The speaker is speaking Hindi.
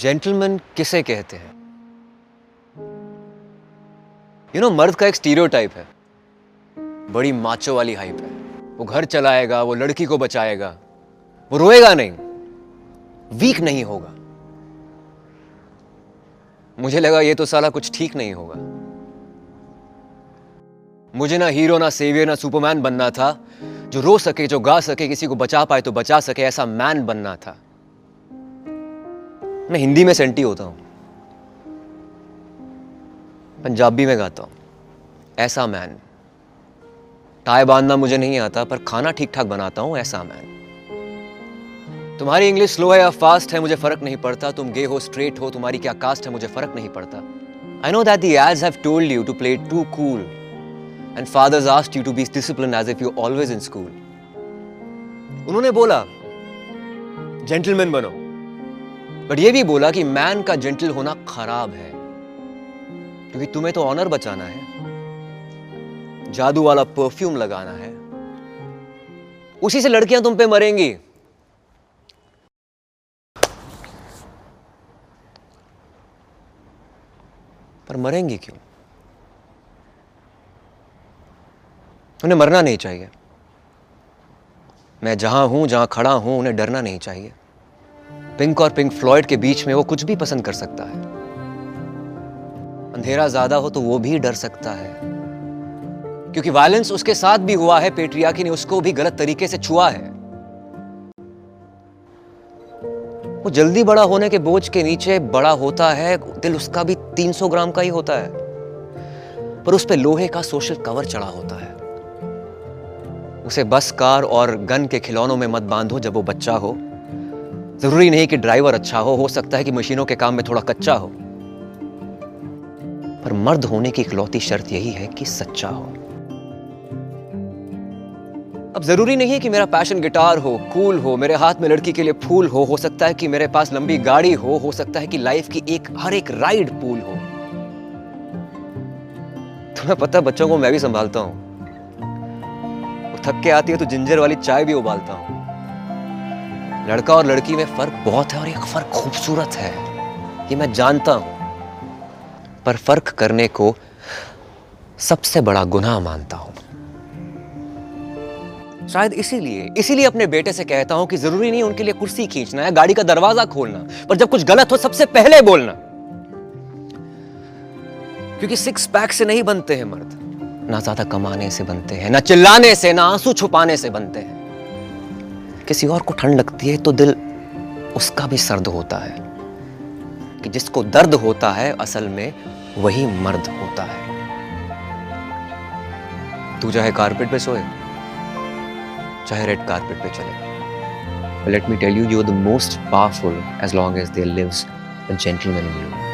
जेंटलमैन किसे कहते हैं? यू नो, मर्द का एक स्टीरियोटाइप है, बड़ी माचो वाली हाइप है। वो घर चलाएगा, वो लड़की को बचाएगा, वो रोएगा नहीं, वीक नहीं होगा। मुझे लगा ये तो साला कुछ ठीक नहीं होगा। मुझे ना हीरो, ना सेवियर, ना सुपरमैन बनना था। जो रो सके, जो गा सके, किसी को बचा पाए तो बचा सके, ऐसा मैन बनना था। मैं हिंदी में सेंटी होता हूं, पंजाबी में गाता हूं, ऐसा मैन। टाई बांधना मुझे नहीं आता पर खाना ठीक ठाक बनाता हूं, ऐसा मैन। तुम्हारी इंग्लिश स्लो है या फास्ट है मुझे फर्क नहीं पड़ता। तुम गे हो, स्ट्रेट हो, तुम्हारी क्या कास्ट है मुझे फर्क नहीं पड़ता। I know that the ads have told you to play too cool and fathers asked you to be disciplined as if you always in school. उन्होंने बोला जेंटलमैन बनो, बट ये भी बोला कि मैन का जेंटल होना खराब है, क्योंकि तुम्हें तो ऑनर बचाना है, जादू वाला परफ्यूम लगाना है, उसी से लड़कियां तुम पे मरेंगी। पर मरेंगी क्यों? उन्हें मरना नहीं चाहिए। मैं जहां हूं, जहां खड़ा हूं, उन्हें डरना नहीं चाहिए। पिंक और पिंक फ्लॉयड के बीच में वो कुछ भी पसंद कर सकता है। अंधेरा ज्यादा हो तो वो भी डर सकता है, क्योंकि वायलेंस उसके साथ भी हुआ है। पेट्रियार्की ने उसको भी गलत तरीके से छुआ है। वो जल्दी बड़ा होने के बोझ के नीचे बड़ा होता है। दिल उसका भी 300 ग्राम का ही होता है, पर उस पे लोहे का सोशल कवर चढ़ा होता है। उसे बस, कार और गन के खिलौनों में मत बांधो जब वो बच्चा हो। जरूरी नहीं कि ड्राइवर अच्छा हो सकता है कि मशीनों के काम में थोड़ा कच्चा हो, पर मर्द होने की इकलौती शर्त यही है कि सच्चा हो। अब जरूरी नहीं है कि मेरा पैशन गिटार हो, कूल हो, मेरे हाथ में लड़की के लिए फूल हो सकता है कि मेरे पास लंबी गाड़ी हो सकता है कि लाइफ की हर एक राइड पूल हो। तुम्हें पता है, बच्चों को मैं भी संभालता हूं। वो थक के आती है तो जिंजर वाली चाय भी उबालता हूं। लड़का और लड़की में फर्क बहुत है और एक फर्क खूबसूरत है, ये मैं जानता हूं, पर फर्क करने को सबसे बड़ा गुनाह मानता हूं। शायद इसीलिए अपने बेटे से कहता हूं कि जरूरी नहीं उनके लिए कुर्सी खींचना है, गाड़ी का दरवाजा खोलना, पर जब कुछ गलत हो सबसे पहले बोलना। क्योंकि 6 पैक से नहीं बनते हैं मर्द, ना ज्यादा कमाने से बनते हैं, ना चिल्लाने से, ना आंसू छुपाने से बनते हैं। किसी और को ठंड लगती है तो दिल उसका भी सर्द होता है, कि जिसको दर्द होता है असल में वही मर्द होता है। तू चाहे कारपेट पे सोए, चाहे रेड कारपेट पे चले, let me tell you, you are the most powerful as long as there lives a gentleman in you.